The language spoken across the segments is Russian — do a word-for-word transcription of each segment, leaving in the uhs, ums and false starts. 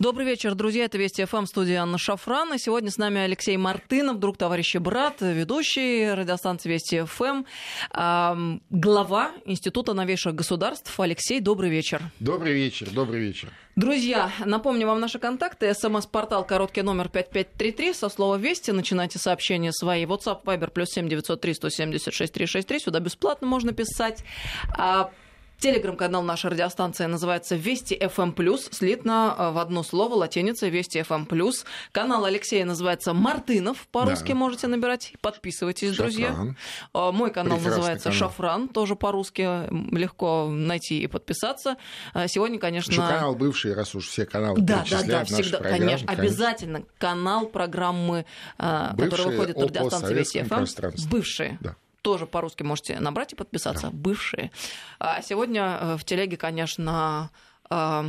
Добрый вечер, друзья. Это Вести.ФМ, студия Анна Шафран. И сегодня с нами Алексей Мартынов, друг, товарищ и брат, ведущий радиостанции Вести.ФМ, глава Института новейших государств. Алексей, добрый вечер. Добрый вечер, добрый вечер. Друзья, напомню вам наши контакты. СМС-портал, короткий номер пять пять три три, со слова «Вести». Начинайте сообщения свои. WhatsApp, Viber, плюс семь девятьсот три сто семьдесят шесть триста шестьдесят три. Сюда бесплатно можно писать. Телеграм-канал нашей радиостанции называется «Вести.ФМ+», слитно в одно слово, латиница «Вести.ФМ+». Канал Алексея называется «Мартынов», по-русски да. можете набирать. Подписывайтесь, Шафран. Друзья. Мой канал Прекрасный называется канал. «Шафран», тоже по-русски, легко найти и подписаться. Сегодня, конечно... Еще канал бывший, раз уж все каналы да, перечисляют да, да, всегда, конечно, конечно, обязательно канал программы, бывшие, который выходит на радиостанции «Вести.ФМ». Бывшие. Да. Тоже по-русски можете набрать и подписаться. Да. Бывшие. А сегодня в телеге, конечно... Э...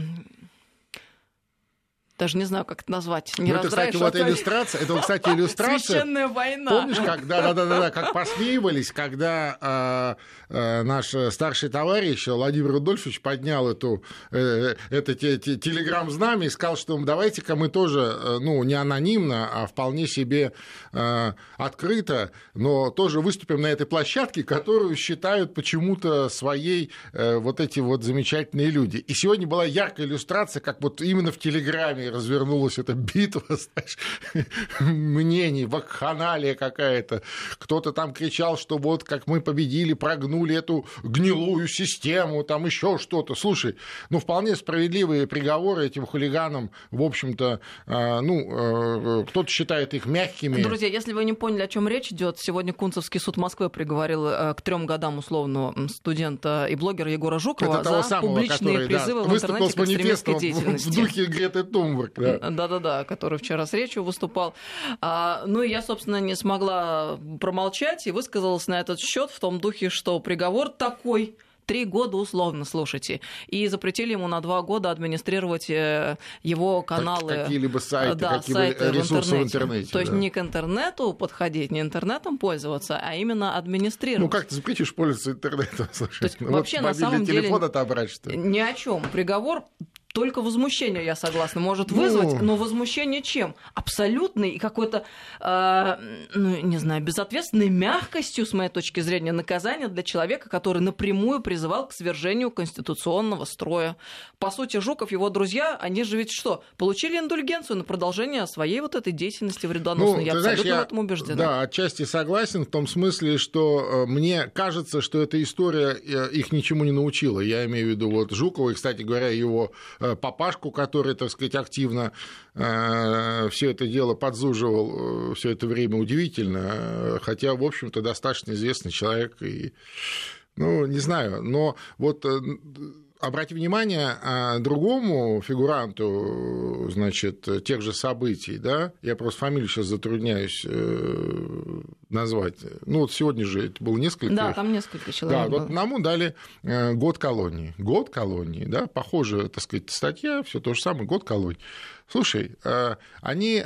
Даже не знаю, как это назвать. Не ну, это, кстати, вот иллюстрация. Это, кстати, иллюстрация. Священная война. Помнишь, когда, да, да, да, да, как посмеивались, когда э, э, наш старший товарищ Владимир Рудольфович поднял эту, э, это те, те, телеграм-знамя и сказал, что давайте-ка мы тоже, ну, не анонимно, а вполне себе э, открыто, но тоже выступим на этой площадке, которую считают почему-то своей э, вот эти вот замечательные люди. И сегодня была яркая иллюстрация, как вот именно в телеграме развернулась эта битва, знаешь, мнений, вакханалия какая-то. Кто-то там кричал, что вот как мы победили, прогнули эту гнилую систему, там еще что-то. Слушай, ну вполне справедливые приговоры этим хулиганам, в общем-то, ну, кто-то считает их мягкими. Друзья, если вы не поняли, о чем речь идет, сегодня Кунцевский суд Москвы приговорил к трем годам условного студента и блогера Егора Жукова за самого, публичные который, призывы да, в интернете к экстремистской деятельности. В духе Греты Тунберг. Да-да-да, который вчера с речью выступал. А, ну, и я, собственно, не смогла промолчать и высказалась на этот счет в том духе, что приговор такой... Три года условно, слушайте. И запретили ему на два года администрировать его каналы. Какие-либо сайты, да, какие-либо сайты ресурсы в интернете. В интернете То да. есть не к интернету подходить, не интернетом пользоваться, а именно администрировать. Ну как ты запретишь пользоваться интернетом? Слушай, то есть, ну, вообще, вот на самом деле отобрать, что ли? Ни о чем. Приговор только возмущение, я согласна, может вызвать. Ну... Но возмущение чем? Абсолютной и какой-то, э, ну не знаю, безответственной мягкостью, с моей точки зрения, наказания для человека, который напрямую при призывал к свержению конституционного строя. По сути, Жуков, его друзья, они же ведь что, получили индульгенцию на продолжение своей вот этой деятельности вредоносной. Ну, я абсолютно знаешь, я, в этом убеждена. Да, отчасти согласен в том смысле, что мне кажется, что эта история их ничему не научила. Я имею в виду вот Жукова и, кстати говоря, его папашку, который, так сказать, активно э, все это дело подзуживал все это время. Удивительно. Хотя, в общем-то, достаточно известный человек и... Ну, не знаю, но вот обрати внимание другому фигуранту, значит, тех же событий, да, я просто фамилию сейчас затрудняюсь назвать, ну, вот сегодня же это было несколько. Да, там несколько человек Да, было. Вот одному дали год колонии, год колонии, да, похожая, так сказать, статья, все то же самое, год колонии. Слушай, они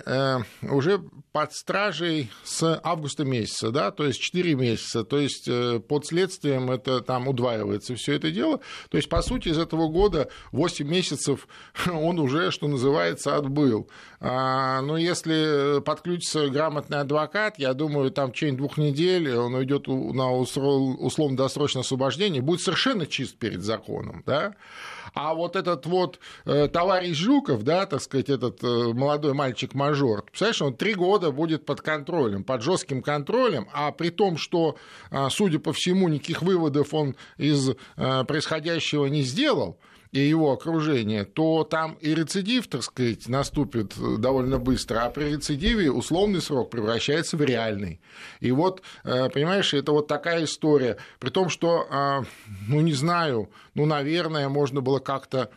уже под стражей с августа месяца, да, то есть четыре месяца, то есть под следствием это там удваивается все это дело. То есть, по сути, из этого года восемь месяцев он уже, что называется, отбыл. Но если подключится грамотный адвокат, я думаю, там в течение двух недель он уйдет на условно-досрочное освобождение, будет совершенно чист перед законом, да. А вот этот вот товарищ Жуков, да, так сказать, этот молодой мальчик-мажор, представляешь, он три года будет под контролем, под жестким контролем, а при том, что, судя по всему, никаких выводов он из происходящего не сделал, и его окружение, то там и рецидив, так сказать, наступит довольно быстро, а при рецидиве условный срок превращается в реальный. И вот, понимаешь, это вот такая история. При том, что, ну, не знаю, ну, наверное, можно было как-то...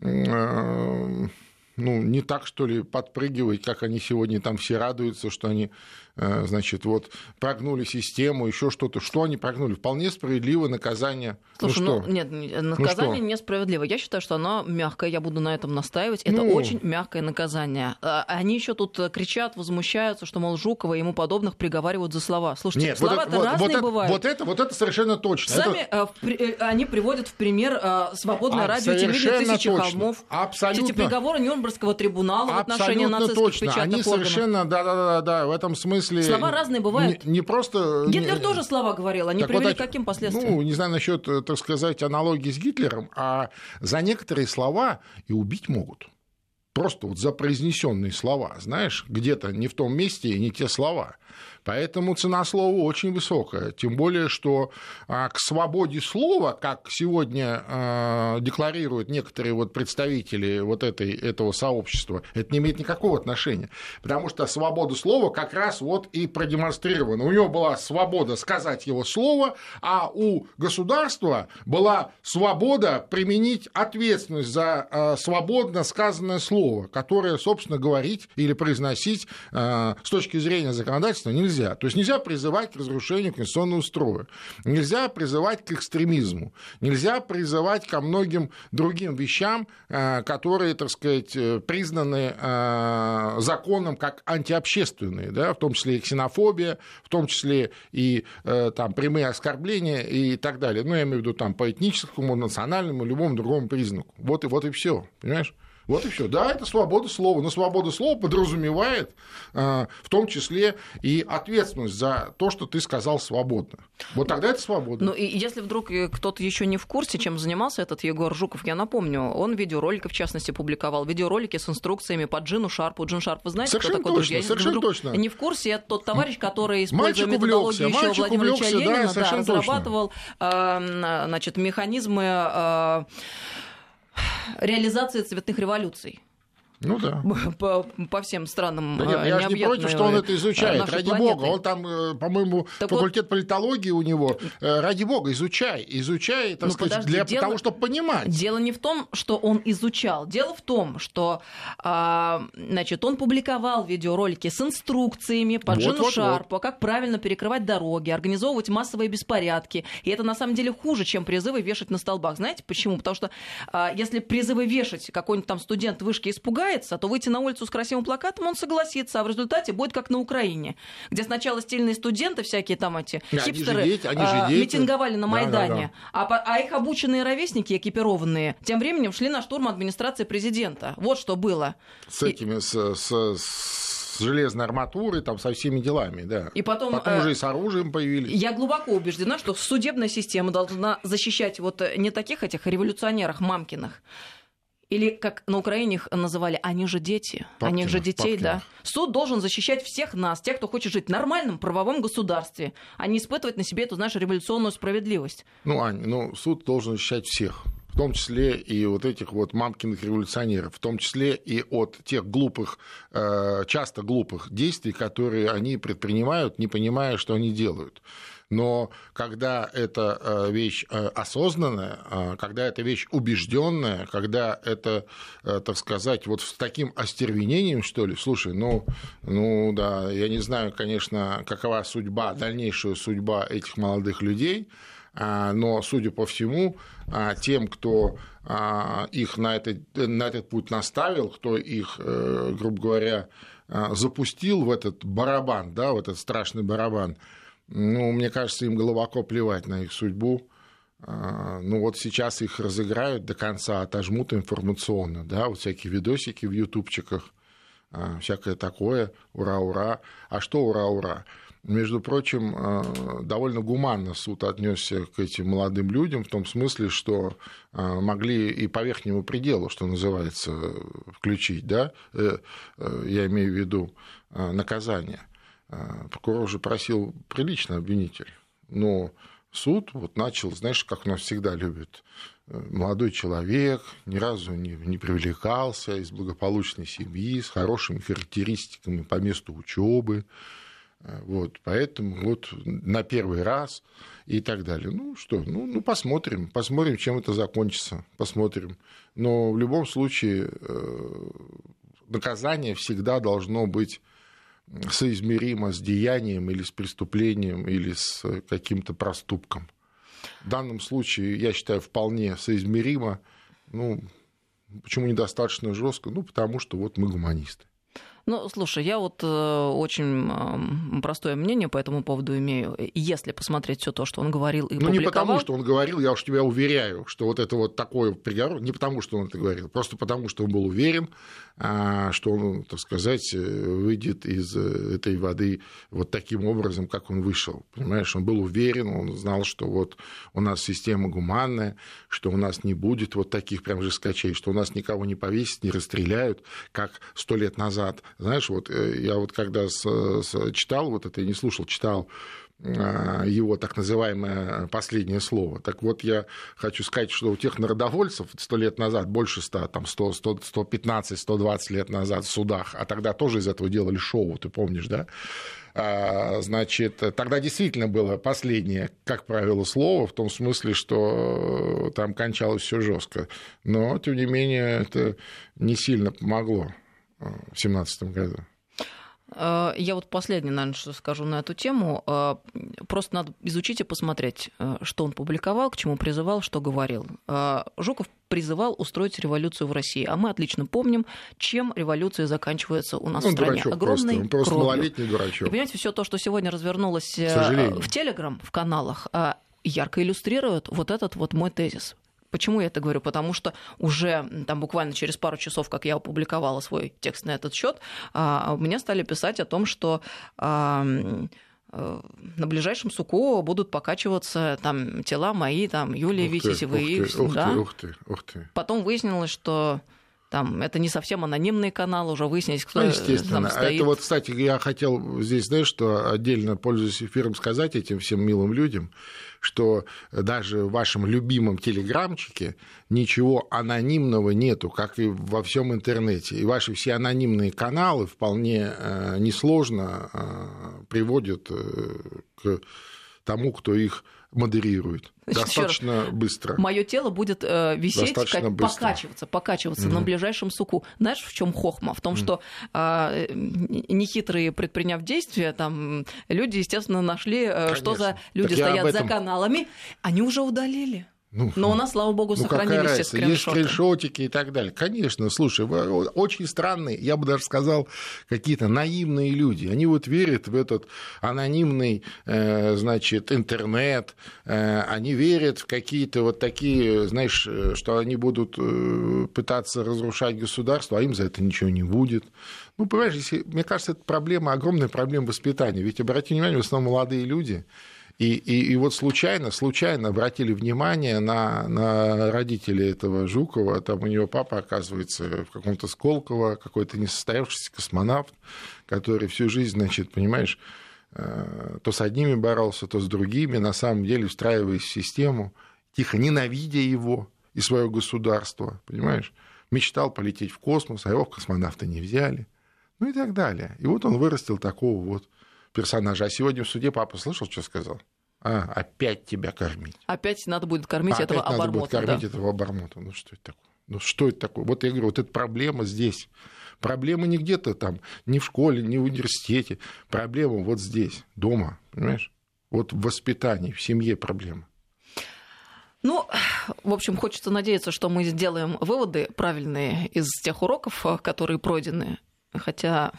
ну, не так, что ли, подпрыгивать, как они сегодня там все радуются, что они значит, вот прогнули систему, еще что-то. Что они прогнули? Вполне справедливо наказание. Слушай, ну, ну что? Нет, наказание ну, несправедливо. Я считаю, что оно мягкое, я буду на этом настаивать. Это ну... очень мягкое наказание. Они еще тут кричат, возмущаются, что, мол, Жукова и ему подобных приговаривают за слова. Слушайте, нет, слова-то вот, разные вот, бывают. Вот это, вот это совершенно точно. Сами это... э, при, э, они приводят в пример э, свободное а, радио и телевидение «Тысячи точно. Холмов». Абсолютно. Эти приговоры Нюрнбергского трибунала абсолютно в отношении нацистских точно. Печатных они органов. Совершенно, да-да-да, в этом смысле... Слова разные бывают. Не, не просто... Гитлер не... тоже слова говорил, они так привели вот, к каким последствиям? Ну, не знаю насчет, так сказать, аналогии с Гитлером, а за некоторые слова и убить могут. Просто вот за произнесенные слова, знаешь, где-то не в том месте и не те слова. Поэтому цена слова очень высокая. Тем более, что к свободе слова, как сегодня декларируют некоторые вот представители вот этой, этого сообщества, это не имеет никакого отношения. Потому что свобода слова как раз вот и продемонстрирована. У него была свобода сказать его слово, а у государства была свобода применить ответственность за свободно сказанное слово, которое, собственно, говорить или произносить с точки зрения законодательства нельзя. Нельзя. То есть нельзя призывать к разрушению конституционного строя, нельзя призывать к экстремизму, нельзя призывать ко многим другим вещам, которые, так сказать, признаны законом как антиобщественные, да, в том числе и ксенофобия, в том числе и там, прямые оскорбления и так далее. Ну, я имею в виду там, по этническому, национальному, любому другому признаку. Вот и, вот и все, понимаешь? Вот и все. Да, это свобода слова. Но свобода слова подразумевает э, в том числе и ответственность за то, что ты сказал свободно. Вот тогда это свобода. Ну и если вдруг кто-то еще не в курсе, чем занимался этот Егор Жуков, я напомню, он видеоролики, в частности, публиковал. Видеоролики с инструкциями по Джину Шарпу. Джин Шарп, вы знаете, совершенно кто такой? Точно, я, совершенно точно. Не в курсе, это тот товарищ, который использует методологию еще Владимира Ильича Ленина, да, да, разрабатывал э, значит, механизмы... Э, реализация цветных революций. Ну да. По, по всем странам. Да нет, я же не против, что он это изучает. Ради планеты. Бога. Он там, по-моему, так факультет вот... политологии у него. Ради бога, изучай. Изучай, так ну, сказать, подожди, для дело... того, чтобы понимать. Дело не в том, что он изучал. Дело в том, что а, значит, он публиковал видеоролики с инструкциями по вот, Джину вот, Шарпу, вот. Как правильно перекрывать дороги, организовывать массовые беспорядки. И это на самом деле хуже, чем призывы вешать на столбах. Знаете почему? Потому что а, если призывы вешать, какой-нибудь там студент вышки испугает, а то выйти на улицу с красивым плакатом он согласится, а в результате будет как на Украине, где сначала стильные студенты, всякие там эти они хипстеры, же дети, они же дети. Митинговали на Майдане, да, да, да. А, а их обученные ровесники, экипированные, тем временем шли на штурм администрации президента. Вот что было. С этими... И... С, с, с... с железной арматурой, там, со всеми делами, да. И потом, потом уже и с оружием появились. Я глубоко убеждена, что судебная система должна защищать вот не таких этих революционеров мамкиных, или, как на Украине их называли, они же дети, Папкина, они же детей, Папкина. Да. Суд должен защищать всех нас, тех, кто хочет жить в нормальном правовом государстве, а не испытывать на себе эту, знаешь, революционную справедливость. Ну, Ань, ну, суд должен защищать всех, в том числе и вот этих вот мамкиных революционеров, в том числе и от тех глупых, часто глупых действий, которые они предпринимают, не понимая, что они делают. Но когда эта вещь осознанная, когда эта вещь убежденная, когда это, так сказать, вот с таким остервенением, что ли, слушай, ну, ну да, я не знаю, конечно, какова судьба, дальнейшая судьба этих молодых людей, но, судя по всему, тем, кто их на этот, на этот путь наставил, кто их, грубо говоря, запустил в этот барабан, да, в этот страшный барабан, ну, мне кажется, им глубоко плевать на их судьбу. Ну, вот сейчас их разыграют до конца, отожмут информационно, да, вот всякие видосики в ютубчиках, всякое такое, ура-ура. А что ура-ура? Между прочим, довольно гуманно суд отнесся к этим молодым людям, в том смысле, что могли и по верхнему пределу, что называется, включить, да, я имею в виду наказание. Прокурор же просил прилично обвинитель, но суд вот начал, знаешь, как у нас всегда любят, молодой человек, ни разу не, не привлекался, из благополучной семьи, с хорошими характеристиками по месту учебы, вот, поэтому вот на первый раз и так далее. Ну что, ну, ну посмотрим, посмотрим, чем это закончится, посмотрим. Но в любом случае наказание всегда должно быть соизмеримо с деянием или с преступлением или с каким-то проступком. В данном случае, я считаю, вполне соизмеримо. Ну, почему недостаточно жестко? Ну, потому что вот мы гуманисты. Ну, слушай, я вот э, очень э, простое мнение по этому поводу имею. Если посмотреть все то, что он говорил и ну, публиковал... Ну, не потому, что он говорил, я уж тебя уверяю, что вот это вот такое приговор, не потому, что он это говорил, просто потому, что он был уверен, э, что он, так сказать, выйдет из этой воды вот таким образом, как он вышел. Понимаешь, он был уверен, он знал, что вот у нас система гуманная, что у нас не будет вот таких прям жесткачей, что у нас никого не повесят, не расстреляют, как сто лет назад... Знаешь, вот я вот когда с, с, читал, вот это я не слушал, читал э, его так называемое «Последнее слово». Так вот, я хочу сказать, что у тех народовольцев сто лет назад, больше ста, там сто, сто, сто пятнадцать, сто двадцать лет назад в судах, а тогда тоже из этого делали шоу, ты помнишь, да? А, значит, тогда действительно было последнее, как правило, слово, в том смысле, что там кончалось все жестко. Но, тем не менее, это не сильно помогло. В семнадцатом году. Я вот последнее, наверное, что скажу на эту тему. Просто надо изучить и посмотреть, что он публиковал, к чему призывал, что говорил. Жуков призывал устроить революцию в России. А мы отлично помним, чем революция заканчивается у нас ну, в стране. Огромный просто, он просто малолетний дурачок. И, понимаете, все то, что сегодня развернулось в Телеграм, в каналах, ярко иллюстрирует вот этот вот мой тезис. Почему я это говорю? Потому что уже там, буквально через пару часов, как я опубликовала свой текст на этот счет, мне стали писать о том, что на ближайшем суку будут покачиваться там, тела мои, там, Юлии Витязевой. И потом выяснилось, что... Там, это не совсем анонимный канал, уже выяснить, кто ну, естественно. Там стоит. Это вот, кстати, я хотел здесь, знаешь, что отдельно, пользуясь эфиром, сказать этим всем милым людям, что даже в вашем любимом телеграмчике ничего анонимного нету, как и во всем интернете. И ваши все анонимные каналы вполне несложно приводят к тому, кто их модерирует. Значит, достаточно раз, быстро. Мое тело будет э, висеть, как, покачиваться, покачиваться mm-hmm. на ближайшем суку. Знаешь, в чем хохма? В том, mm-hmm. что э, нехитрые, предприняв действия, там люди, естественно, нашли, э, что за люди так стоят этом... за каналами. Они уже удалили. Ну, но у нас, слава богу, ну, сохранились все скриншоты. Есть скриншотики и так далее. Конечно, слушай, очень странные, я бы даже сказал, какие-то наивные люди. Они вот верят в этот анонимный, значит, интернет. Они верят в какие-то вот такие, знаешь, что они будут пытаться разрушать государство, а им за это ничего не будет. Ну, понимаешь, если, мне кажется, это проблема, огромная проблема воспитания. Ведь, обратите внимание, в основном молодые люди... И, и, и вот случайно, случайно обратили внимание на, на родителей этого Жукова. Там у него папа, оказывается, в каком-то Сколково, какой-то несостоявшийся космонавт, который всю жизнь, значит, понимаешь, то с одними боролся, то с другими, на самом деле встраиваясь в систему, тихо ненавидя его и свое государство, понимаешь, мечтал полететь в космос, а его в космонавты не взяли, ну и так далее. И вот он вырастил такого вот персонажа. А сегодня в суде папа слышал, что сказал? А, опять тебя кормить. Опять надо будет кормить опять этого обормота. Опять надо будет кормить да. этого обормота. Ну что это такое? Ну что это такое? Вот я говорю, вот эта проблема здесь. Проблема не где-то там, не в школе, не в университете. Проблема вот здесь, дома, понимаешь? Вот в воспитании, в семье проблема. Ну, в общем, хочется надеяться, что мы сделаем выводы правильные из тех уроков, которые пройдены. Хотя...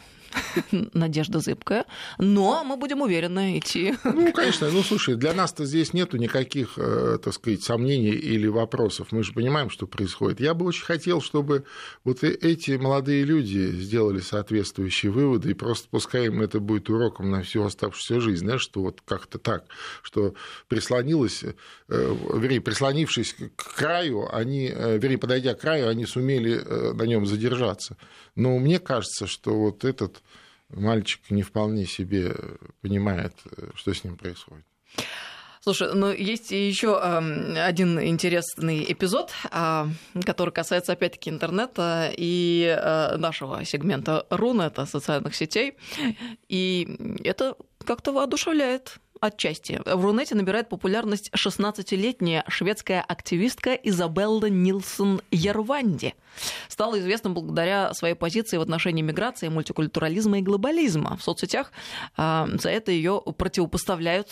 надежда зыбкая, но мы будем уверенно идти. Ну, конечно, ну, слушай, для нас-то здесь нету никаких, так сказать, сомнений или вопросов. Мы же понимаем, что происходит. Я бы очень хотел, чтобы вот эти молодые люди сделали соответствующие выводы, и просто пускай им это будет уроком на всю оставшуюся жизнь, знаешь, что вот как-то так, что прислонилось, вернее, прислонившись к краю, они, вернее, подойдя к краю, они сумели на нем задержаться. Но мне кажется, что вот этот мальчик не вполне себе понимает, что с ним происходит. Слушай, ну есть еще один интересный эпизод, который касается, опять-таки, интернета и нашего сегмента Рунета, социальных сетей. И это как-то воодушевляет. Отчасти. В Рунете набирает популярность шестнадцатилетняя шведская активистка Изабелла Нильсон-Ярванди. Стала известна благодаря своей позиции в отношении миграции, мультикультурализма и глобализма. В соцсетях э, за это ее противопоставляют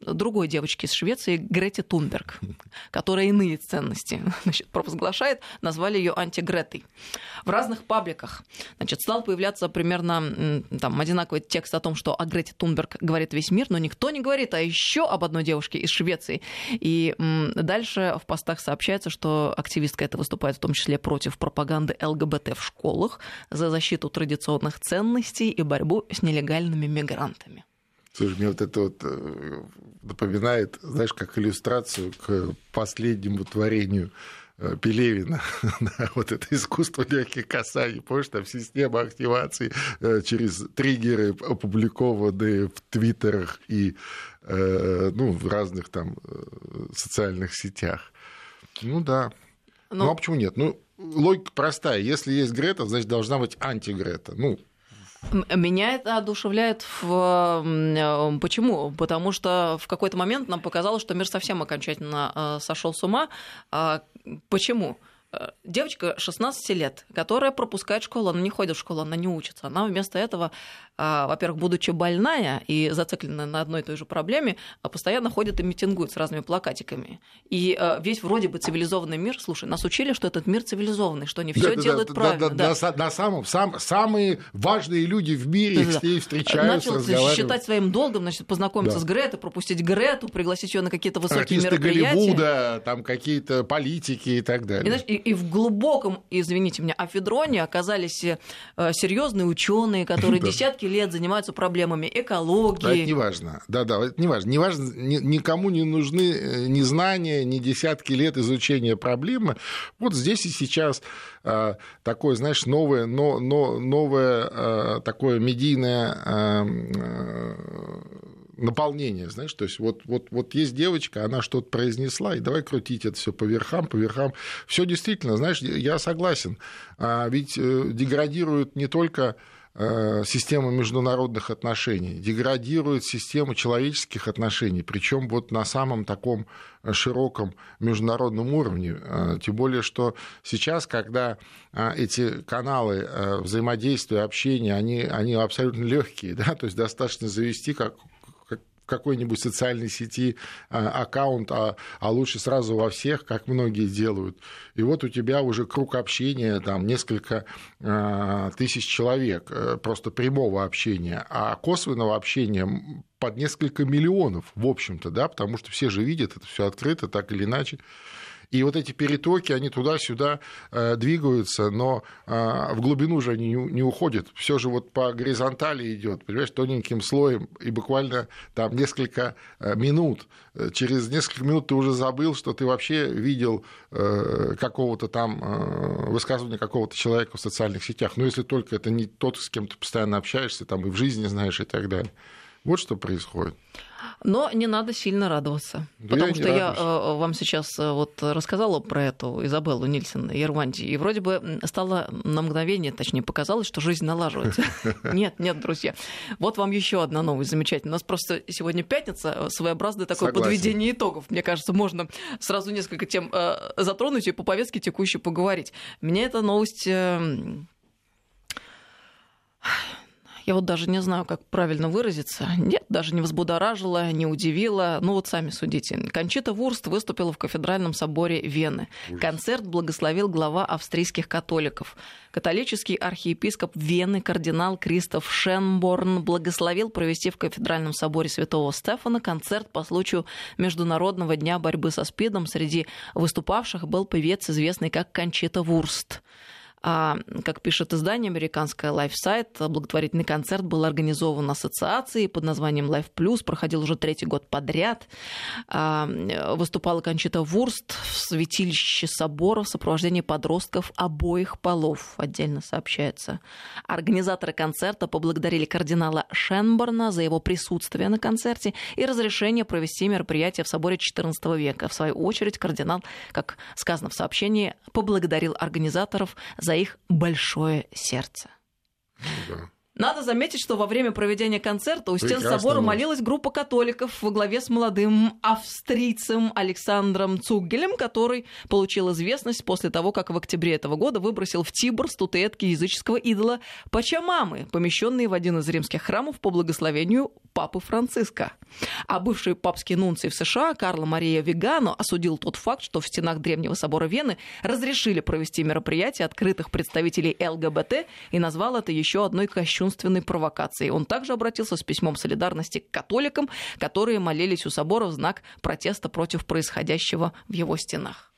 другой девочке из Швеции, Грете Тунберг, которая иные ценности, значит, провозглашает, назвали ее антигретой. В разных пабликах, значит, стал появляться примерно там одинаковый текст о том, что о Грете Тунберг говорит весь мир, но никто не говорит, а еще об одной девушке из Швеции. И дальше в постах сообщается, что активистка эта выступает в том числе против пропаганды ЛГБТ в школах, за защиту традиционных ценностей и борьбу с нелегальными мигрантами. Слушай, мне вот это вот напоминает, знаешь, как иллюстрацию к последнему творению Пелевина, вот это искусство легких касаний, помнишь, там система активации через триггеры, опубликованные в твиттерах и ну, в разных там социальных сетях. Ну да. Но... Ну а почему нет? Ну, логика простая. Если есть Грета, значит, должна быть антигрета. Ну, меня это одушевляет. В... Почему? Потому что в какой-то момент нам показалось, что мир совсем окончательно сошел с ума. Почему? Девочка шестнадцати лет, которая пропускает школу, она не ходит в школу, она не учится. Она вместо этого, во-первых, будучи больная и зацикленная на одной и той же проблеме, постоянно ходит и митингует с разными плакатиками. И весь вроде бы цивилизованный мир, слушай, нас учили, что этот мир цивилизованный, что не все да, делают да, правильно. Да, да. Да. На самом, сам, самые важные люди в мире да, с ней встречаются, разговаривают. Начал считать своим долгом, значит, познакомиться да. с Гретой, пропустить Грету, пригласить ее на какие-то высокие артисты мероприятия. Голливуда, там какие-то политики и так далее. И, И в глубоком, извините меня, афедроне оказались серьезные ученые, которые да. десятки лет занимаются проблемами экологии. Да, это не важно. Да, да, это не важно. Не важно, никому не нужны ни знания, ни десятки лет изучения проблемы. Вот здесь и сейчас такое, знаешь, новое, но, но, новое такое медийное наполнение, знаешь, то есть вот, вот, вот есть девочка, она что-то произнесла, и давай крутить это все по верхам, по верхам. Все действительно, знаешь, я согласен, ведь деградирует не только система международных отношений, деградирует система человеческих отношений, причем вот на самом таком широком международном уровне. Тем более, что сейчас, когда эти каналы взаимодействия, общения, они, они абсолютно легкие, да, то есть достаточно завести как в какой-нибудь социальной сети аккаунт, а, а лучше сразу во всех, как многие делают. И вот у тебя уже круг общения, там несколько тысяч человек, просто прямого общения, а косвенного общения под несколько миллионов, в общем-то, да, потому что все же видят, это все открыто, так или иначе. И вот эти перетоки, они туда-сюда двигаются, но в глубину же они не уходят. Все же вот по горизонтали идет, понимаешь, тоненьким слоем, и буквально там несколько минут. Через несколько минут ты уже забыл, что ты вообще видел какого-то там высказывания какого-то человека в социальных сетях. Ну, если только это не тот, с кем ты постоянно общаешься, там и в жизни знаешь и так далее. Вот что происходит. Но не надо сильно радоваться, да потому я что радуюсь. Я вам сейчас вот рассказала про эту Изабеллу Нильсон-Ярванди, и вроде бы стало на мгновение, точнее, показалось, что жизнь налаживается. Нет, нет, друзья. Вот вам еще одна новость замечательная. У нас просто сегодня пятница, своеобразное такое подведение итогов. Мне кажется, можно сразу несколько тем затронуть и по повестке текущей поговорить. Меня эта новость... Я вот даже не знаю, как правильно выразиться. Нет, даже не возбудоражила, не удивила. Ну вот сами судите. Кончита Вурст выступила в кафедральном соборе Вены. Ужас. Концерт благословил глава австрийских католиков. Католический архиепископ Вены кардинал Кристоф Шенборн благословил провести в кафедральном соборе Святого Стефана концерт по случаю Международного дня борьбы со СПИДом. Среди выступавших был певец, известный как Кончита Вурст. А, как пишет издание «Американское Лайфсайт», благотворительный концерт был организован ассоциацией под названием «Лайф Плюс», проходил уже третий год подряд. А, выступала Кончита Вурст в святилище собора в сопровождении подростков обоих полов, отдельно сообщается. Организаторы концерта поблагодарили кардинала Шенборна за его присутствие на концерте и разрешение провести мероприятие в соборе четырнадцатого века. В свою очередь кардинал, как сказано в сообщении, поблагодарил организаторов за их большое сердце. Да. Надо заметить, что во время проведения концерта у стен собора молилась группа католиков во главе с молодым австрийцем Александром Цугелем, который получил известность после того, как в октябре этого года выбросил в Тибр статуэтки языческого идола Пачамамы, помещенные в один из римских храмов по благословению папы Франциска. А бывший папский нунций в США Карло Мария Вегано осудил тот факт, что в стенах Древнего собора Вены разрешили провести мероприятие открытых представителей ЛГБТ, и назвал это еще одной кощунственной провокации. Он также обратился с письмом солидарности к католикам, которые молились у собора в знак протеста против происходящего в его стенах.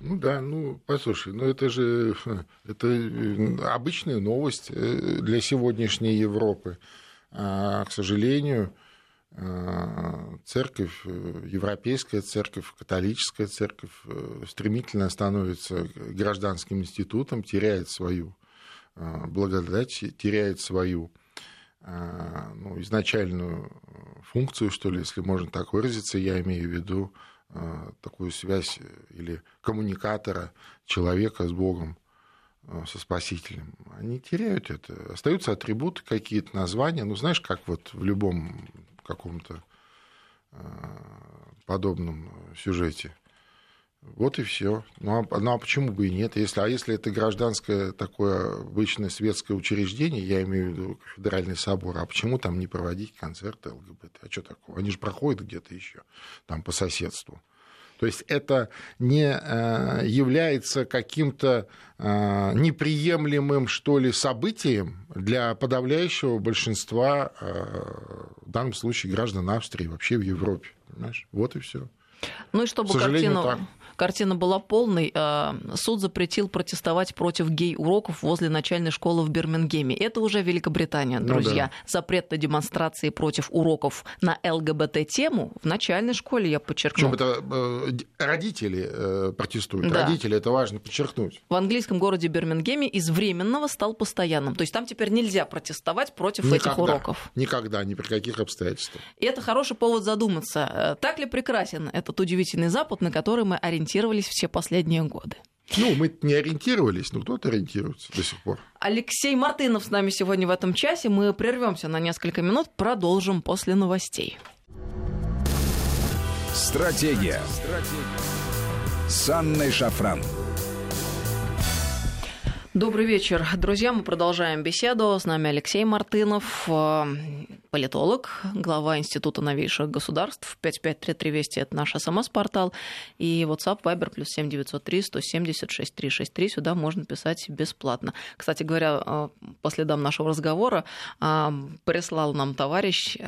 Ну да, ну послушай, ну это же это обычная новость для сегодняшней Европы. А, к сожалению, церковь, европейская церковь, католическая церковь стремительно становится гражданским институтом, теряет свою благодать, теряет свою ну, изначальную функцию, что ли, если можно так выразиться, я имею в виду такую связь или коммуникатора человека с Богом, со Спасителем. Они теряют это. Остаются атрибуты, какие-то названия. Ну, знаешь, как вот в любом каком-то подобном сюжете. Вот и все. Ну а, ну а почему бы и нет? Если, а если это гражданское такое обычное светское учреждение, я имею в виду Федеральный собор, а почему там не проводить концерты ЛГБТ? А что такого? Они же проходят где-то еще там по соседству. То есть это не э, является каким-то э, неприемлемым, что ли, событием для подавляющего большинства, э, в данном случае, граждан Австрии вообще в Европе. Понимаешь? Вот и все. Ну и чтобы картину, картина была полной, суд запретил протестовать против гей-уроков возле начальной школы в Бирмингеме. Это уже Великобритания, друзья. Ну, да. Запрет на демонстрации против уроков на ЛГБТ-тему в начальной школе, я подчеркну. Причём это родители протестуют. Да. Родители, это важно подчеркнуть. В английском городе Бирмингеме из временного стал постоянным. То есть там теперь нельзя протестовать против никогда, этих уроков. Никогда, ни при каких обстоятельствах. И это хороший повод задуматься, так ли прекрасен этот Тот удивительный Запад, на который мы ориентировались все последние годы. Ну, мы не ориентировались, но кто-то ориентируется до сих пор. Алексей Мартынов с нами сегодня в этом часе. Мы прервемся на несколько минут, продолжим после новостей. Стратегия. Стратегия. С Анной Шафран. Добрый вечер, друзья. Мы продолжаем беседу. С нами Алексей Мартынов, политолог, глава Института новейших государств. пять пять три три Вести — это наш СМС-портал. И WhatsApp, Viber, плюс семь девятьсот три сто семьдесят шесть триста шестьдесят три. Сюда можно писать бесплатно. Кстати говоря, по следам нашего разговора прислал нам товарищ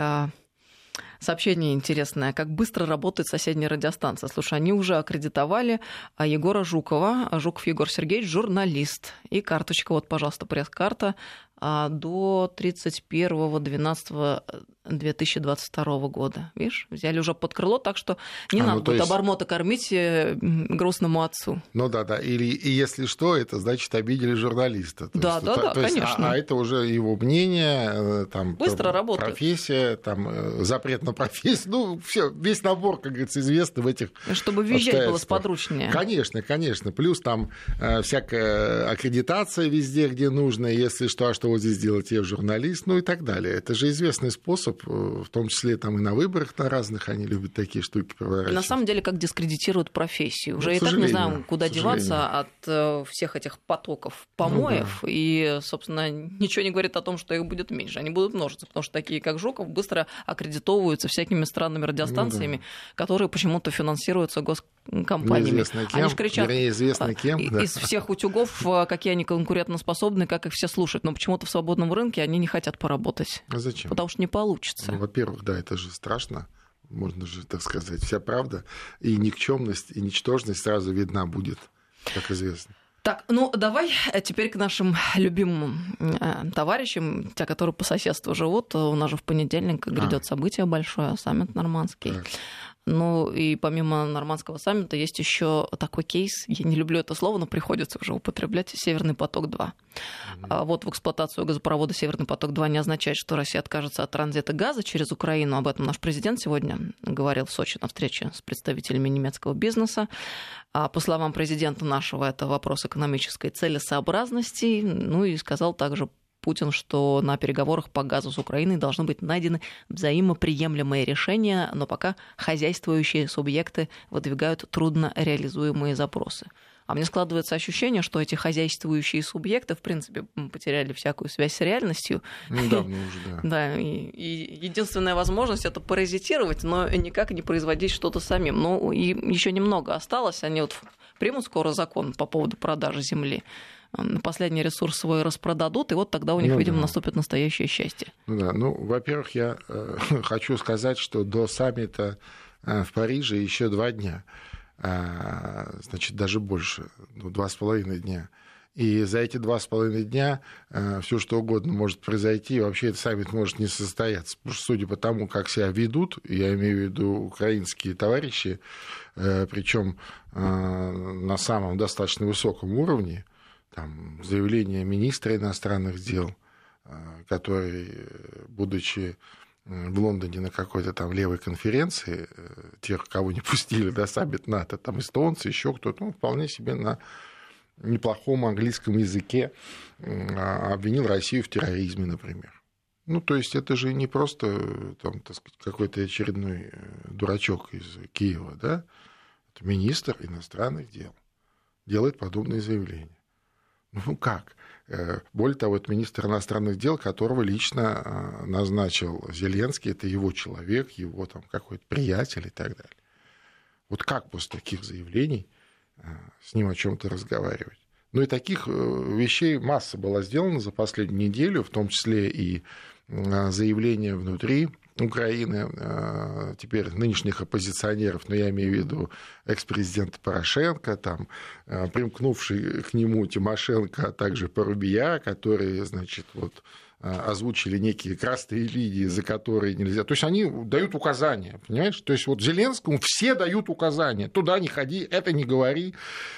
сообщение интересное. Как быстро работает соседняя радиостанция. Слушай, они уже аккредитовали Егора Жукова. Жуков Егор Сергеевич, журналист. И карточка, вот, пожалуйста, пресс-карта до тридцать первого двенадцатого две тысячи двадцать второго года. Видишь, взяли уже под крыло, так что не а, надо ну, будет есть... обормота кормить грустному отцу. Ну да, да. Или и если что, это значит обидели журналиста. То да, есть, да, то, да, то конечно. Есть, а, а это уже его мнение, там, быстро работает. Профессия, там, запрет на профессию. Ну, все, весь набор, как говорится, известный в этих чтобы визжать было сподручнее. Конечно, конечно. Плюс там всякая аккредитация везде, где нужно, если что, а что вот здесь делать, я журналист, ну и так далее. Это же известный способ, в том числе там и на выборах на разных, они любят такие штуки проворачивать. На самом деле, как дискредитируют профессию. Уже ну, и так не знаем, куда деваться от э, всех этих потоков помоев, ну, да. И, собственно, ничего не говорит о том, что их будет меньше. Они будут множиться, потому что такие, как Жуков, быстро аккредитовываются всякими странными радиостанциями, ну, да. которые почему-то финансируются госкомпаниями. Кем, они же кричат вернее, кем, и, да. из всех утюгов, какие они конкурентоспособны, как их все слушать. Но почему-то в свободном рынке они не хотят поработать. А зачем? Потому что не получится. Ну, во-первых, да, это же страшно. Можно же, так сказать, вся правда. И никчемность, и ничтожность сразу видна будет, как известно. Так, ну давай теперь к нашим любимым э, товарищам, те, которые по соседству живут. У нас же в понедельник грядет а. событие большое, саммит нормандский. Так. Ну и помимо нормандского саммита есть еще такой кейс, я не люблю это слово, но приходится уже употреблять, «Северный поток-два». Mm-hmm. Вот в эксплуатацию газопровода «Северный поток-два» не означает, что Россия откажется от транзита газа через Украину. Об этом наш президент сегодня говорил в Сочи на встрече с представителями немецкого бизнеса. По словам президента нашего, это вопрос экономической целесообразности. Ну и сказал также, Путин, что на переговорах по газу с Украиной должны быть найдены взаимоприемлемые решения, но пока хозяйствующие субъекты выдвигают трудно реализуемые запросы. А мне складывается ощущение, что эти хозяйствующие субъекты, в принципе, потеряли всякую связь с реальностью. Недавно уже, да. Да, и, и единственная возможность — это паразитировать, но никак не производить что-то самим. Ну, и еще немного осталось. Они вот примут скоро закон по поводу продажи земли. Последний ресурс свой распродадут, и вот тогда у них, ну, видимо, да. наступит настоящее счастье. Ну, да. ну во-первых, я хочу сказать, что до саммита в Париже еще два дня. Значит, даже больше, два с половиной дня. И за эти два с половиной дня все что угодно может произойти, и вообще этот саммит может не состояться. Потому что, судя по тому, как себя ведут, я имею в виду украинские товарищи, причем на самом достаточно высоком уровне, там заявление министра иностранных дел, который, будучи в Лондоне на какой-то там левой конференции, тех, кого не пустили до саммита НАТО, там эстонцы, еще кто-то, ну, вполне себе на неплохом английском языке обвинил Россию в терроризме, например. Ну, то есть это же не просто там, так сказать, какой-то очередной дурачок из Киева, да? Это министр иностранных дел делает подобные заявления. Ну, как? Более того, это министр иностранных дел, которого лично назначил Зеленский, это его человек, его там какой-то приятель и так далее. Вот как после таких заявлений с ним о чем-то разговаривать? Ну и таких вещей масса была сделана за последнюю неделю, в том числе и заявления внутри Украины, теперь нынешних оппозиционеров, но я имею в виду экс-президента Порошенко, там, примкнувший к нему Тимошенко, а также Порубия, которые, значит, вот, озвучили некие красные линии, за которые нельзя. То есть они дают указания, понимаешь? То есть вот Зеленскому все дают указания. Туда не ходи, это не говори.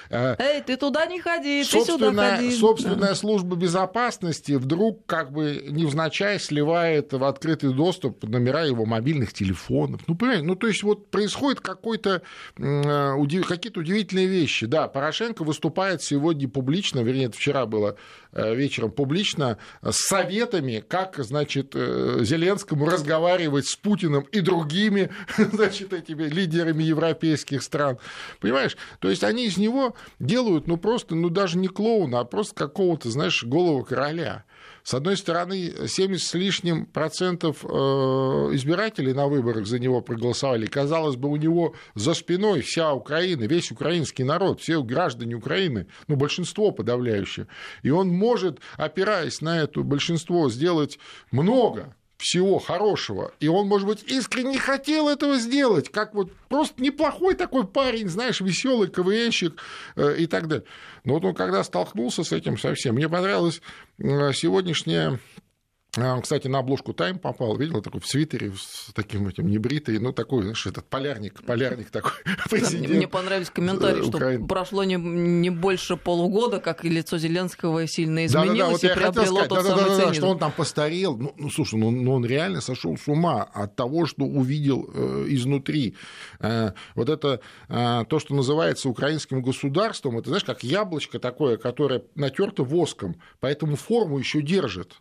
Эй, ты туда не ходи, ты сюда ходи. Собственная да. служба безопасности вдруг как бы невзначай сливает в открытый доступ номера его мобильных телефонов. Ну, понимаете, ну то есть вот происходят какие-то удивительные вещи. Да, Порошенко выступает сегодня публично, вернее, это вчера было вечером публично, с советом, как, значит, Зеленскому разговаривать с Путиным и другими, значит, этими лидерами европейских стран. Понимаешь? То есть они из него делают, ну, просто, ну, даже не клоуна, а просто какого-то, знаешь, голого короля. С одной стороны, семьдесят с лишним процентов избирателей на выборах за него проголосовали. Казалось бы, у него за спиной вся Украина, весь украинский народ, все граждане Украины, ну, большинство подавляющее. И он может, опираясь на это большинство, сделать много всего хорошего. И он, может быть, искренне хотел этого сделать, как вот просто неплохой такой парень, знаешь, веселый КВНщик и так далее. Но вот он когда столкнулся с этим совсем, мне понравилось сегодняшнее... Кстати, на обложку «Тайм» попал, видел, такой в свитере, с таким этим небритый, ну, такой, знаешь, этот полярник, полярник такой президент. Мне понравились комментарии, что прошло не, не больше полугода, как и лицо Зеленского сильно изменилось и приобрело тот самый цинизм. Что он там постарел, ну, ну слушай, ну, ну он реально сошел с ума от того, что увидел э, изнутри. Э, вот это э, то, что называется украинским государством, это, знаешь, как яблочко такое, которое натерто воском, поэтому форму еще держит.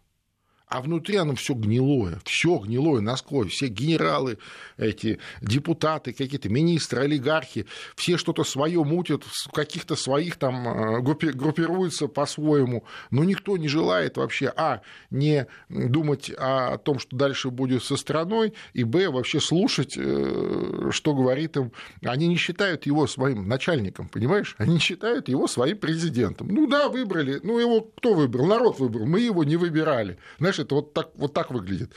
А внутри оно все гнилое, все гнилое насквозь. Все генералы, эти депутаты, какие-то министры, олигархи, все что-то свое мутят, каких-то своих там группируются по-своему. Но никто не желает вообще, а, не думать о том, что дальше будет со страной, и, б, вообще слушать, что говорит им. Они не считают его своим начальником, понимаешь? Они считают его своим президентом. Ну да, выбрали. Ну его кто выбрал? Народ выбрал. Мы его не выбирали. Знаешь, это вот так, вот так выглядит.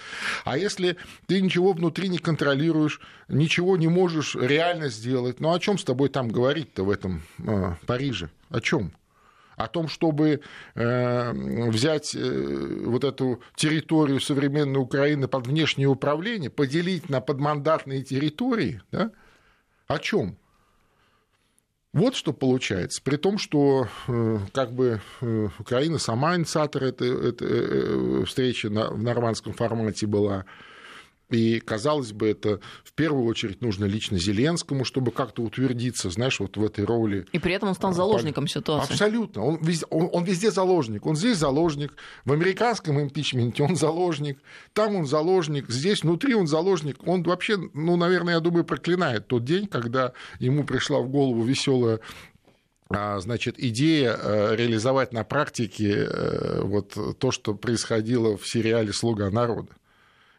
А если ты ничего внутри не контролируешь, ничего не можешь реально сделать, ну о чем с тобой там говорить-то в этом э, Париже? О чем? О том, чтобы э, взять э, вот эту территорию современной Украины под внешнее управление, поделить на подмандатные территории, да? О чем? Вот что получается, при том, что как бы Украина сама инициатор этой, этой встречи в нормандском формате была, И, казалось бы, это в первую очередь нужно лично Зеленскому, чтобы как-то утвердиться, знаешь, вот в этой роли. И при этом он стал заложником ситуации. Абсолютно. Он везде, он, он везде заложник. Он здесь заложник. В американском импичменте он заложник. Там он заложник. Здесь внутри он заложник. Он вообще, ну, наверное, я думаю, проклинает тот день, когда ему пришла в голову веселая... Значит, идея реализовать на практике вот то, что происходило в сериале «Слуга народа».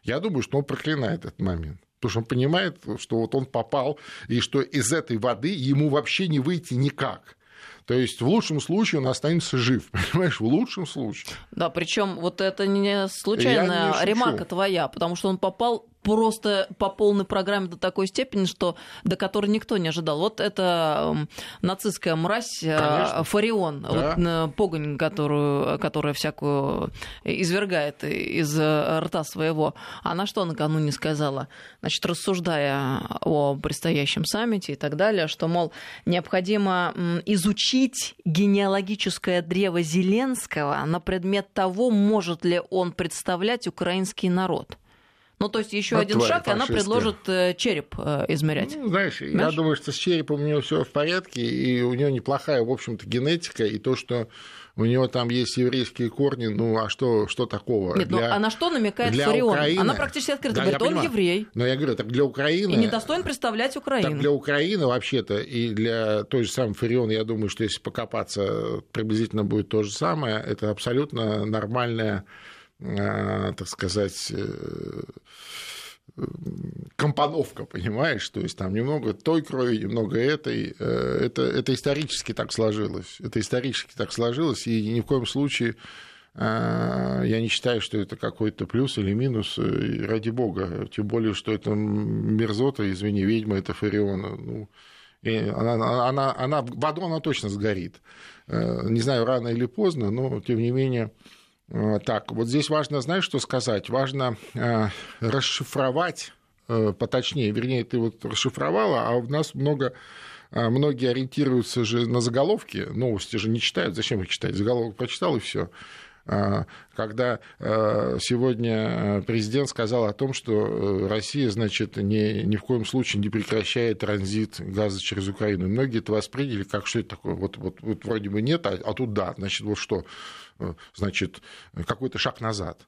Я думаю, что он проклинает этот момент, потому что он понимает, что вот он попал, и что из этой воды ему вообще не выйти никак. То есть в лучшем случае он останется жив, понимаешь, в лучшем случае. Да, причем вот это не случайная не ремарка твоя, потому что он попал просто по полной программе до такой степени, что до которой никто не ожидал. Вот это нацистская мразь, конечно. Фарион, да. Вот, погонь, которую, которая всякую извергает из рта своего. Она что накануне сказала? Значит, рассуждая о предстоящем саммите и так далее, что, мол, необходимо изучить генеалогическое древо Зеленского на предмет того, может ли он представлять украинский народ. Ну, то есть еще а один шаг, и она предложит череп измерять. Ну, знаешь, знаешь, я думаю, что с черепом у нее все в порядке, и у нее неплохая, в общем-то, генетика, и то, что у него там есть еврейские корни, ну, а что, что такого? Нет, для, ну, а на что намекает Фарион? Украины... Она практически открыто да, говорит, он понимаю. Еврей. Но я говорю, так для Украины... И недостоин представлять Украину. Так для Украины, вообще-то, и для той же самой Фарион, я думаю, что если покопаться, приблизительно будет то же самое. Это абсолютно нормальная... так сказать, компоновка, понимаешь? То есть там немного той крови, немного этой. Это, это исторически так сложилось. Это исторически так сложилось, и ни в коем случае я не считаю, что это какой-то плюс или минус, ради бога. Тем более, что это мерзота, извини, ведьма, это Фариона. Ну, она, она, она, в аду она точно сгорит. Не знаю, рано или поздно, но, тем не менее... Так, вот здесь важно, знаешь, что сказать? Важно э, расшифровать э, поточнее. Вернее, ты вот расшифровала, а у нас много, э, многие ориентируются же на заголовки. Новости же не читают. Зачем их читать? Заголовок прочитал, и все. Э, когда э, сегодня президент сказал о том, что Россия, значит, не, ни в коем случае не прекращает транзит газа через Украину. Многие это восприняли как, что это такое? Вот, вот, вот вроде бы нет, а, а тут да. Значит, вот что? Значит, какой-то шаг назад.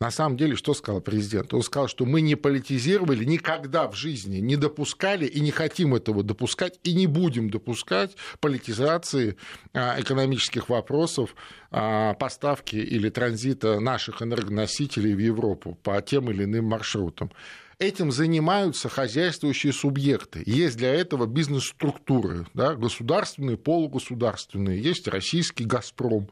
На самом деле, что сказал президент? Он сказал, что мы не политизировали никогда в жизни, не допускали и не хотим этого допускать, и не будем допускать политизации экономических вопросов, поставки или транзита наших энергоносителей в Европу по тем или иным маршрутам. Этим занимаются хозяйствующие субъекты. Есть для этого бизнес-структуры, да, государственные, полугосударственные. Есть российский «Газпром»,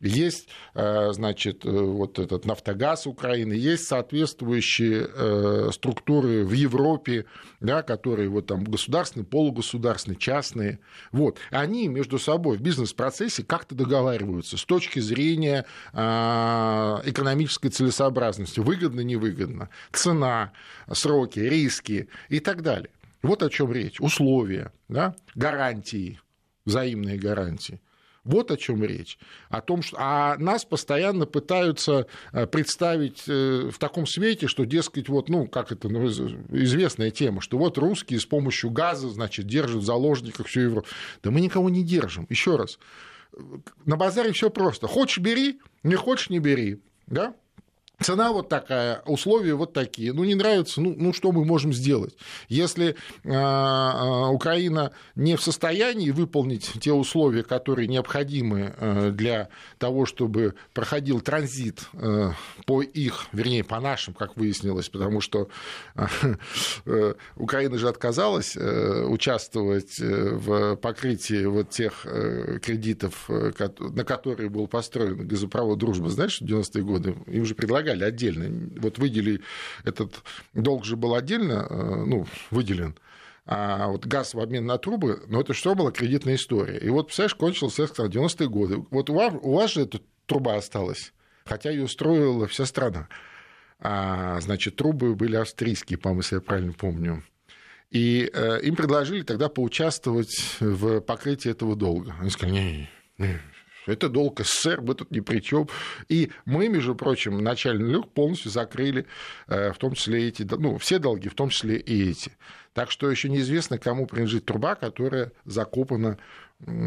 есть, значит, вот этот «Нафтогаз» Украины, есть соответствующие структуры в Европе, да, которые вот там государственные, полугосударственные, частные. Вот. Они между собой в бизнес-процессе как-то договариваются с точки зрения экономической целесообразности. Выгодно, невыгодно. Цена, сроки, риски и так далее. Вот о чем речь. Условия, да? Гарантии, взаимные гарантии. Вот о чем речь. О том, что... А нас постоянно пытаются представить в таком свете, что, дескать, вот, ну, как это, ну, известная тема, что вот русские с помощью газа, значит, держат в заложниках всю Европу. Да мы никого не держим. Еще раз. На базаре все просто. Хочешь – бери, не хочешь – не бери. Да? Цена вот такая, условия вот такие. Ну, не нравится, ну, ну что мы можем сделать? Если э, Украина не в состоянии выполнить те условия, которые необходимы э, для того, чтобы проходил транзит э, по их, вернее, по нашим, как выяснилось, потому что э, э, Украина же отказалась э, участвовать в покрытии вот тех э, кредитов, э, на которые был построен газопровод «Дружба», знаешь, в девяностые годы, им же предлагали отдельно. Вот выделили этот долг же был отдельно, ну, выделен, а вот газ в обмен на трубы, но это что было? Кредитная история. И вот, представляешь, кончился в девяностые годы. Вот у вас, у вас же эта труба осталась, хотя ее строила вся страна. А, значит, трубы были австрийские, по-моему, если я правильно помню. И э, им предложили тогда поучаствовать в покрытии этого долга. Они сказали, не-не-не, Это долг СССР, мы тут ни при чем. И мы, между прочим, начальный люк полностью закрыли, в том числе эти, ну, все долги, в том числе и эти. Так что еще неизвестно, кому принадлежит труба, которая закопана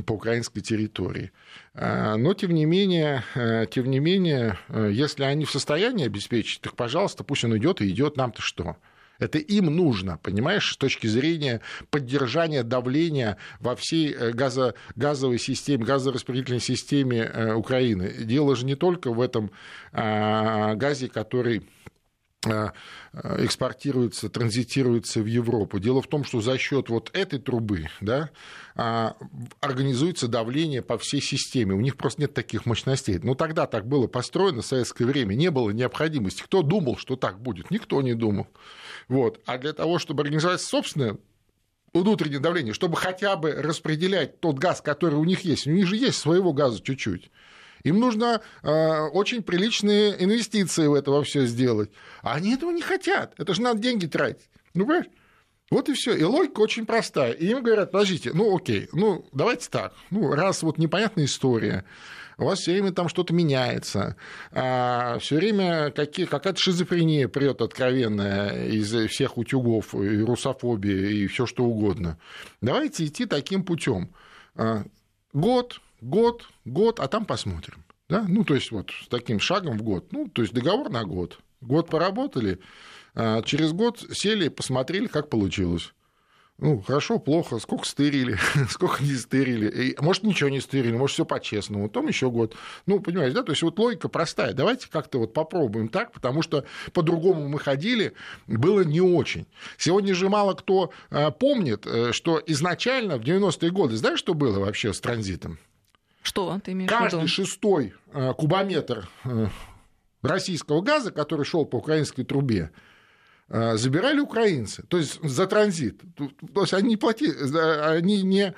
по украинской территории. Но, тем не менее, тем не менее, если они в состоянии обеспечить, так, пожалуйста, пусть он идет и идет, нам-то что? Это им нужно, понимаешь, с точки зрения поддержания давления во всей газо- газовой системе, газораспределительной системе э, Украины. Дело же не только в этом э, газе, который э, экспортируется, транзитируется в Европу. Дело в том, что за счет вот этой трубы, да, э, организуется давление по всей системе. У них просто нет таких мощностей. Но тогда так было построено в советское время, не было необходимости. Кто думал, что так будет? Никто не думал. Вот. А для того, чтобы организовать собственное внутреннее давление, чтобы хотя бы распределять тот газ, который у них есть, у них же есть своего газа чуть-чуть, им нужно э, очень приличные инвестиции в это во все сделать. А они этого не хотят. Это же надо деньги тратить. Ну, понимаешь? Вот и все. И логика очень простая. И им говорят, подождите, ну окей, ну давайте так. Ну, раз вот непонятная история, у вас все время там что-то меняется, все время какие, какая-то шизофрения прет откровенная из всех утюгов, и русофобия, и все что угодно. Давайте идти таким путем. Год, год, год, а там посмотрим. Да? Ну, то есть, вот с таким шагом в год. Ну, то есть, договор на год. Год поработали, через год сели и посмотрели, как получилось. Ну, хорошо, плохо, сколько стырили, сколько не стырили. И, может, ничего не стырили, может, все по-честному. Потом еще год. Ну, понимаете, да, то есть вот логика простая. Давайте как-то вот попробуем так, потому что по-другому мы ходили, было не очень. Сегодня же мало кто помнит, что изначально в девяностые годы, знаешь, что было вообще с транзитом? Что ты имеешь в виду? Каждый шестой кубометр российского газа, который шел по украинской трубе, забирали украинцы, то есть за транзит. То есть они не платили, они не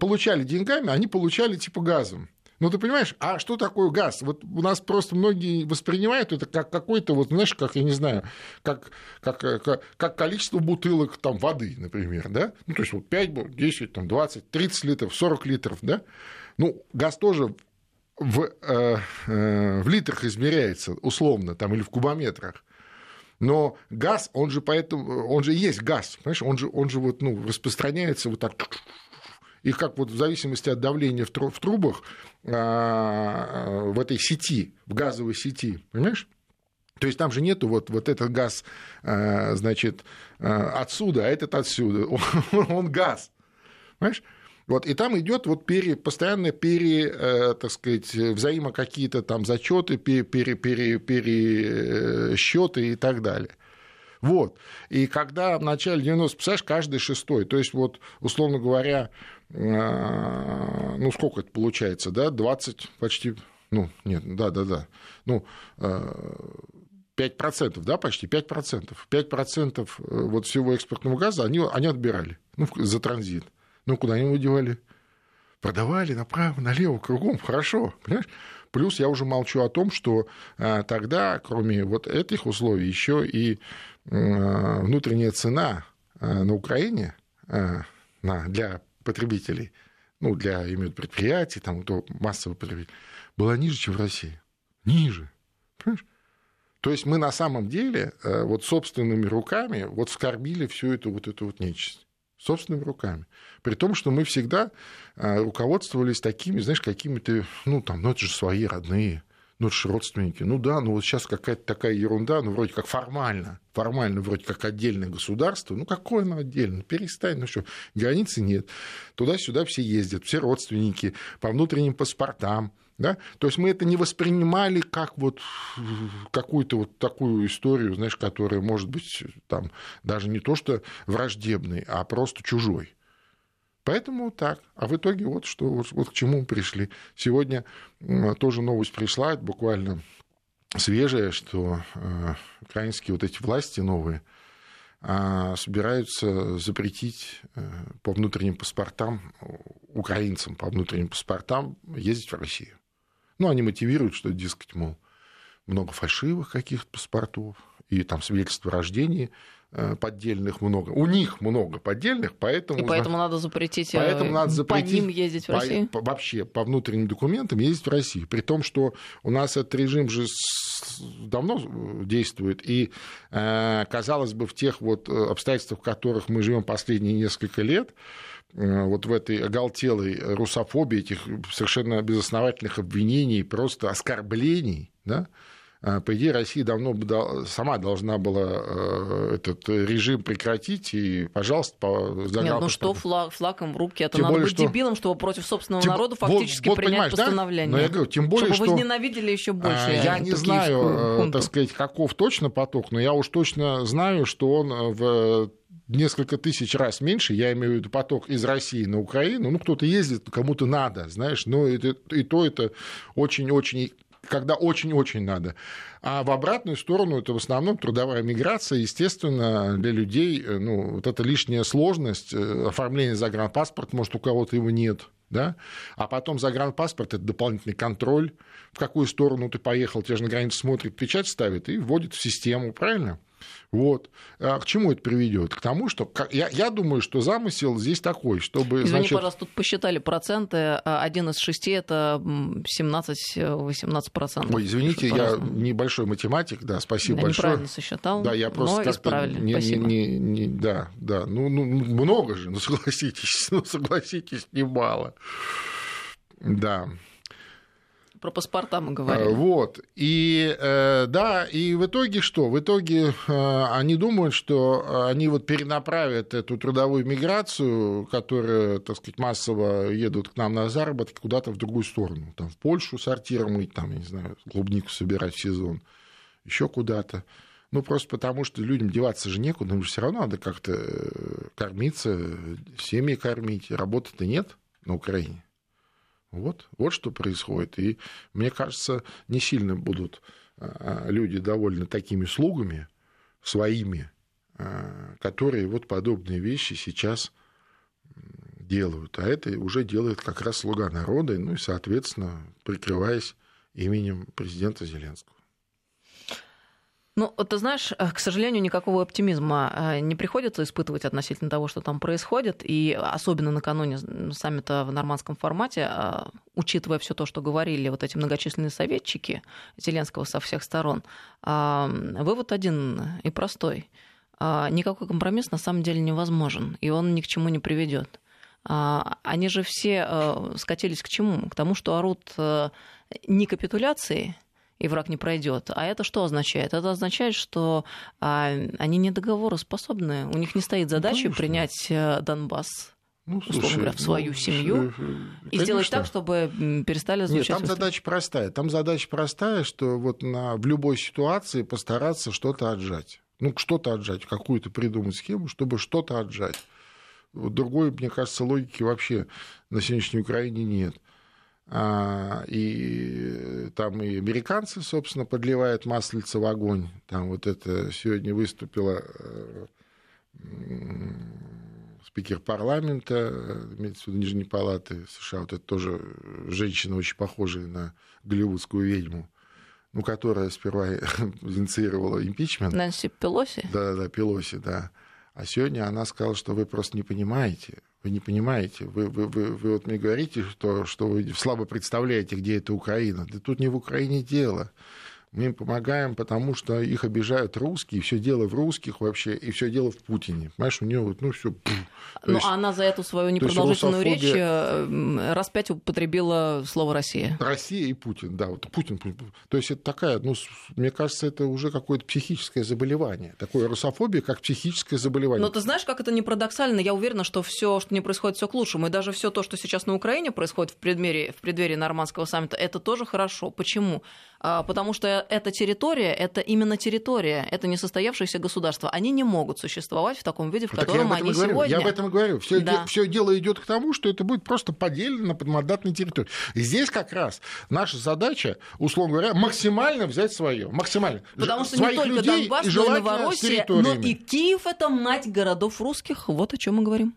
получали деньгами, они получали типа газом. Ну, ты понимаешь, а что такое газ? Вот у нас просто многие воспринимают это как какой-то, вот, знаешь, как, я не знаю, как, как, как, как количество бутылок там, воды, например, да? Ну, то есть вот пять, десять, там, двадцать, тридцать литров, сорок литров, да? Ну, газ тоже в, э, э, в литрах измеряется условно, там, или в кубометрах. Но газ, он же поэтому, он же есть газ, понимаешь, он же, он же вот, ну, распространяется вот так, и как вот в зависимости от давления в трубах, в этой сети, в газовой сети, понимаешь? То есть там же нету вот, вот этот газ, значит, отсюда, а этот отсюда, он, он газ, понимаешь? Вот, и там идет вот пере, постоянно пере, э, так сказать, взаимо какие-то там зачеты, пере, пере, пере, пересчеты и так далее. Вот. И когда в начале девяностых, представляешь, каждый шестой, то есть, вот, условно говоря, э, ну, сколько это получается, да, двадцать почти, ну, нет, да-да-да, ну, э, пять процентов, да, почти пять процентов, пять процентов вот всего экспортного газа они, они отбирали, ну, за транзит. Ну, куда они его девали? Продавали направо, налево, кругом. Хорошо, понимаешь? Плюс я уже молчу о том, что тогда, кроме вот этих условий, еще и внутренняя цена на Украине для потребителей, ну, для, именно, предприятий, там, массового потребителя, была ниже, чем в России. Ниже. Понимаешь? То есть мы на самом деле вот собственными руками вот вскормили всю эту вот эту вот нечисть. Собственными руками. При том, что мы всегда руководствовались такими, знаешь, какими-то, ну, там, ну, это же свои родные, ну, это же родственники. Ну, да, ну, вот сейчас какая-то такая ерунда, ну, вроде как формально, формально вроде как отдельное государство. Ну, какое оно отдельное? Перестань, ну, что, границы нет. Туда-сюда все ездят, все родственники, по внутренним паспортам, да? То есть мы это не воспринимали как вот какую-то вот такую историю, знаешь, которая может быть там даже не то что враждебной, а просто чужой. Поэтому так. А в итоге вот, что, вот, вот к чему мы пришли. Сегодня тоже новость пришла, это буквально свежая, что украинские вот эти власти новые собираются запретить по внутренним паспортам, украинцам по внутренним паспортам ездить в Россию. Ну, они мотивируют, что, дескать, мол, много фальшивых каких-то паспортов, и там свидетельства о рождении поддельных много. У них много поддельных, поэтому... И поэтому значит, надо запретить, поэтому надо запретить по ним ездить в Россию? По, вообще, по внутренним документам ездить в Россию. При том, что у нас этот режим же давно действует, и, казалось бы, в тех вот обстоятельствах, в которых мы живем последние несколько лет, вот в этой оголтелой русофобии, этих совершенно безосновательных обвинений, просто оскорблений, да, по идее, Россия давно сама должна была этот режим прекратить, и, пожалуйста, по загал... Нет, ну что флаг, флаг им в руки? Это тем надо более, быть что... дебилом, чтобы против собственного тем... народа фактически вот, вот, принять постановление. Да? Но я говорю, тем более, чтобы что... возненавидели еще больше. Я не знаю, хунту. Так сказать, каков точно поток, но я уж точно знаю, что он в... несколько тысяч раз меньше, я имею в виду поток из России на Украину, ну, кто-то ездит, кому-то надо, знаешь, но и, и то это очень-очень, когда очень-очень надо. А в обратную сторону это в основном трудовая миграция, естественно, для людей, ну, вот эта лишняя сложность, оформление загранпаспорта, может, у кого-то его нет, да, а потом загранпаспорт – это дополнительный контроль, в какую сторону ты поехал, тебя же на границе смотрят, печать ставят и вводят в систему, правильно? Вот. А к чему это приведет? К тому, что... Я, я думаю, что замысел здесь такой, чтобы... Извини, значит... пожалуйста, тут посчитали проценты. Один из шести – это семнадцать-восемнадцать процентов. Ой, извините, я небольшой математик, да, спасибо я большое. Я неправильно сосчитал, да, я просто но исправили. Не, не, не, не, да, да. Ну, ну, много же, ну согласитесь, ну согласитесь, немало. Да. Про паспорта мы говорили. Вот. И э, да, и в итоге что? В итоге э, они думают, что они вот перенаправят эту трудовую миграцию, которая, так сказать, массово едут к нам на заработки, куда-то в другую сторону. Там в Польшу сортир мыть, там, я не знаю, клубнику собирать в сезон, еще куда-то. Ну, просто потому, что людям деваться же некуда, им же все равно надо как-то кормиться, семьи кормить. Работы-то нет на Украине. Вот, вот что происходит. И, мне кажется, не сильно будут люди довольны такими слугами своими, которые вот подобные вещи сейчас делают. А это уже делает как раз слуга народа, ну и, соответственно, прикрываясь именем президента Зеленского. Ну, ты знаешь, к сожалению, никакого оптимизма не приходится испытывать относительно того, что там происходит, и особенно накануне саммита в нормандском формате, учитывая все то, что говорили вот эти многочисленные советчики Зеленского со всех сторон, вывод один и простой. Никакой компромисс на самом деле невозможен, и он ни к чему не приведет. Они же все скатились к чему? К тому, что орут не капитуляции, и враг не пройдет. А это что означает? Это означает, что а, они не договороспособны. У них не стоит задачи ну, принять Донбасс, ну, условно слушай, говоря, в свою ну, семью слушай, и конечно. Сделать так, чтобы перестали звучать. Нет, там задача простая. Там задача простая, что вот на, в любой ситуации постараться что-то отжать. Ну, что-то отжать, какую-то придумать схему, чтобы что-то отжать. Другой, мне кажется, логики вообще на сегодняшней Украине нет. И там и американцы, собственно, подливают маслица в огонь. Там вот это сегодня выступила спикер парламента, имеется в виду Нижней Палаты США, вот это тоже женщина, очень похожая на голливудскую ведьму, ну, которая сперва инициировала импичмент. Нэнси Пелоси? Да, да, Пелоси, да. А сегодня она сказала, что вы просто не понимаете, вы не понимаете, вы, вы, вы, вы вот мне говорите, что, что вы слабо представляете, где это Украина. Да тут не в Украине дело. Мы им помогаем, потому что их обижают русские, все дело в русских вообще, и все дело в Путине. Понимаешь, у нее вот, ну, все. Ну, есть, она за эту свою непродолжительную русофобия... речь раз пять употребила слово «Россия». Россия и Путин, да, вот Путин. То есть это такая, ну, мне кажется, это уже какое-то психическое заболевание. Такое русофобия, как психическое заболевание. Но ты знаешь, как это не парадоксально? Я уверена, что все, что не происходит, все к лучшему. И даже все то, что сейчас на Украине происходит в преддверии, в преддверии нормандского саммита, это тоже хорошо. Почему? Потому что эта территория, это именно территория, это несостоявшееся государство. Они не могут существовать в таком виде, в котором так они сегодня... Я об этом и говорю. Все да. де... дело идет к тому, что это будет просто поделено под мандатной территорией. И здесь как раз наша задача, условно говоря, максимально взять свое. Максимально. Потому что своих не только людей, Донбасс, но и Новороссия, но и Киев – это мать городов русских. Вот о чем мы говорим.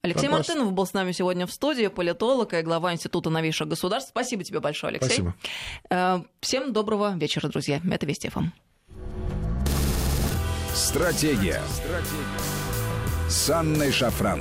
Алексей Донбасс. Мартынов был с нами сегодня в студии, политолог и глава Института новейших государств. Спасибо тебе большое, Алексей. Спасибо. Всем доброго вечера, друзья. Это Вести.ФМ. Стратегия. Стратегия с Анной Шафран.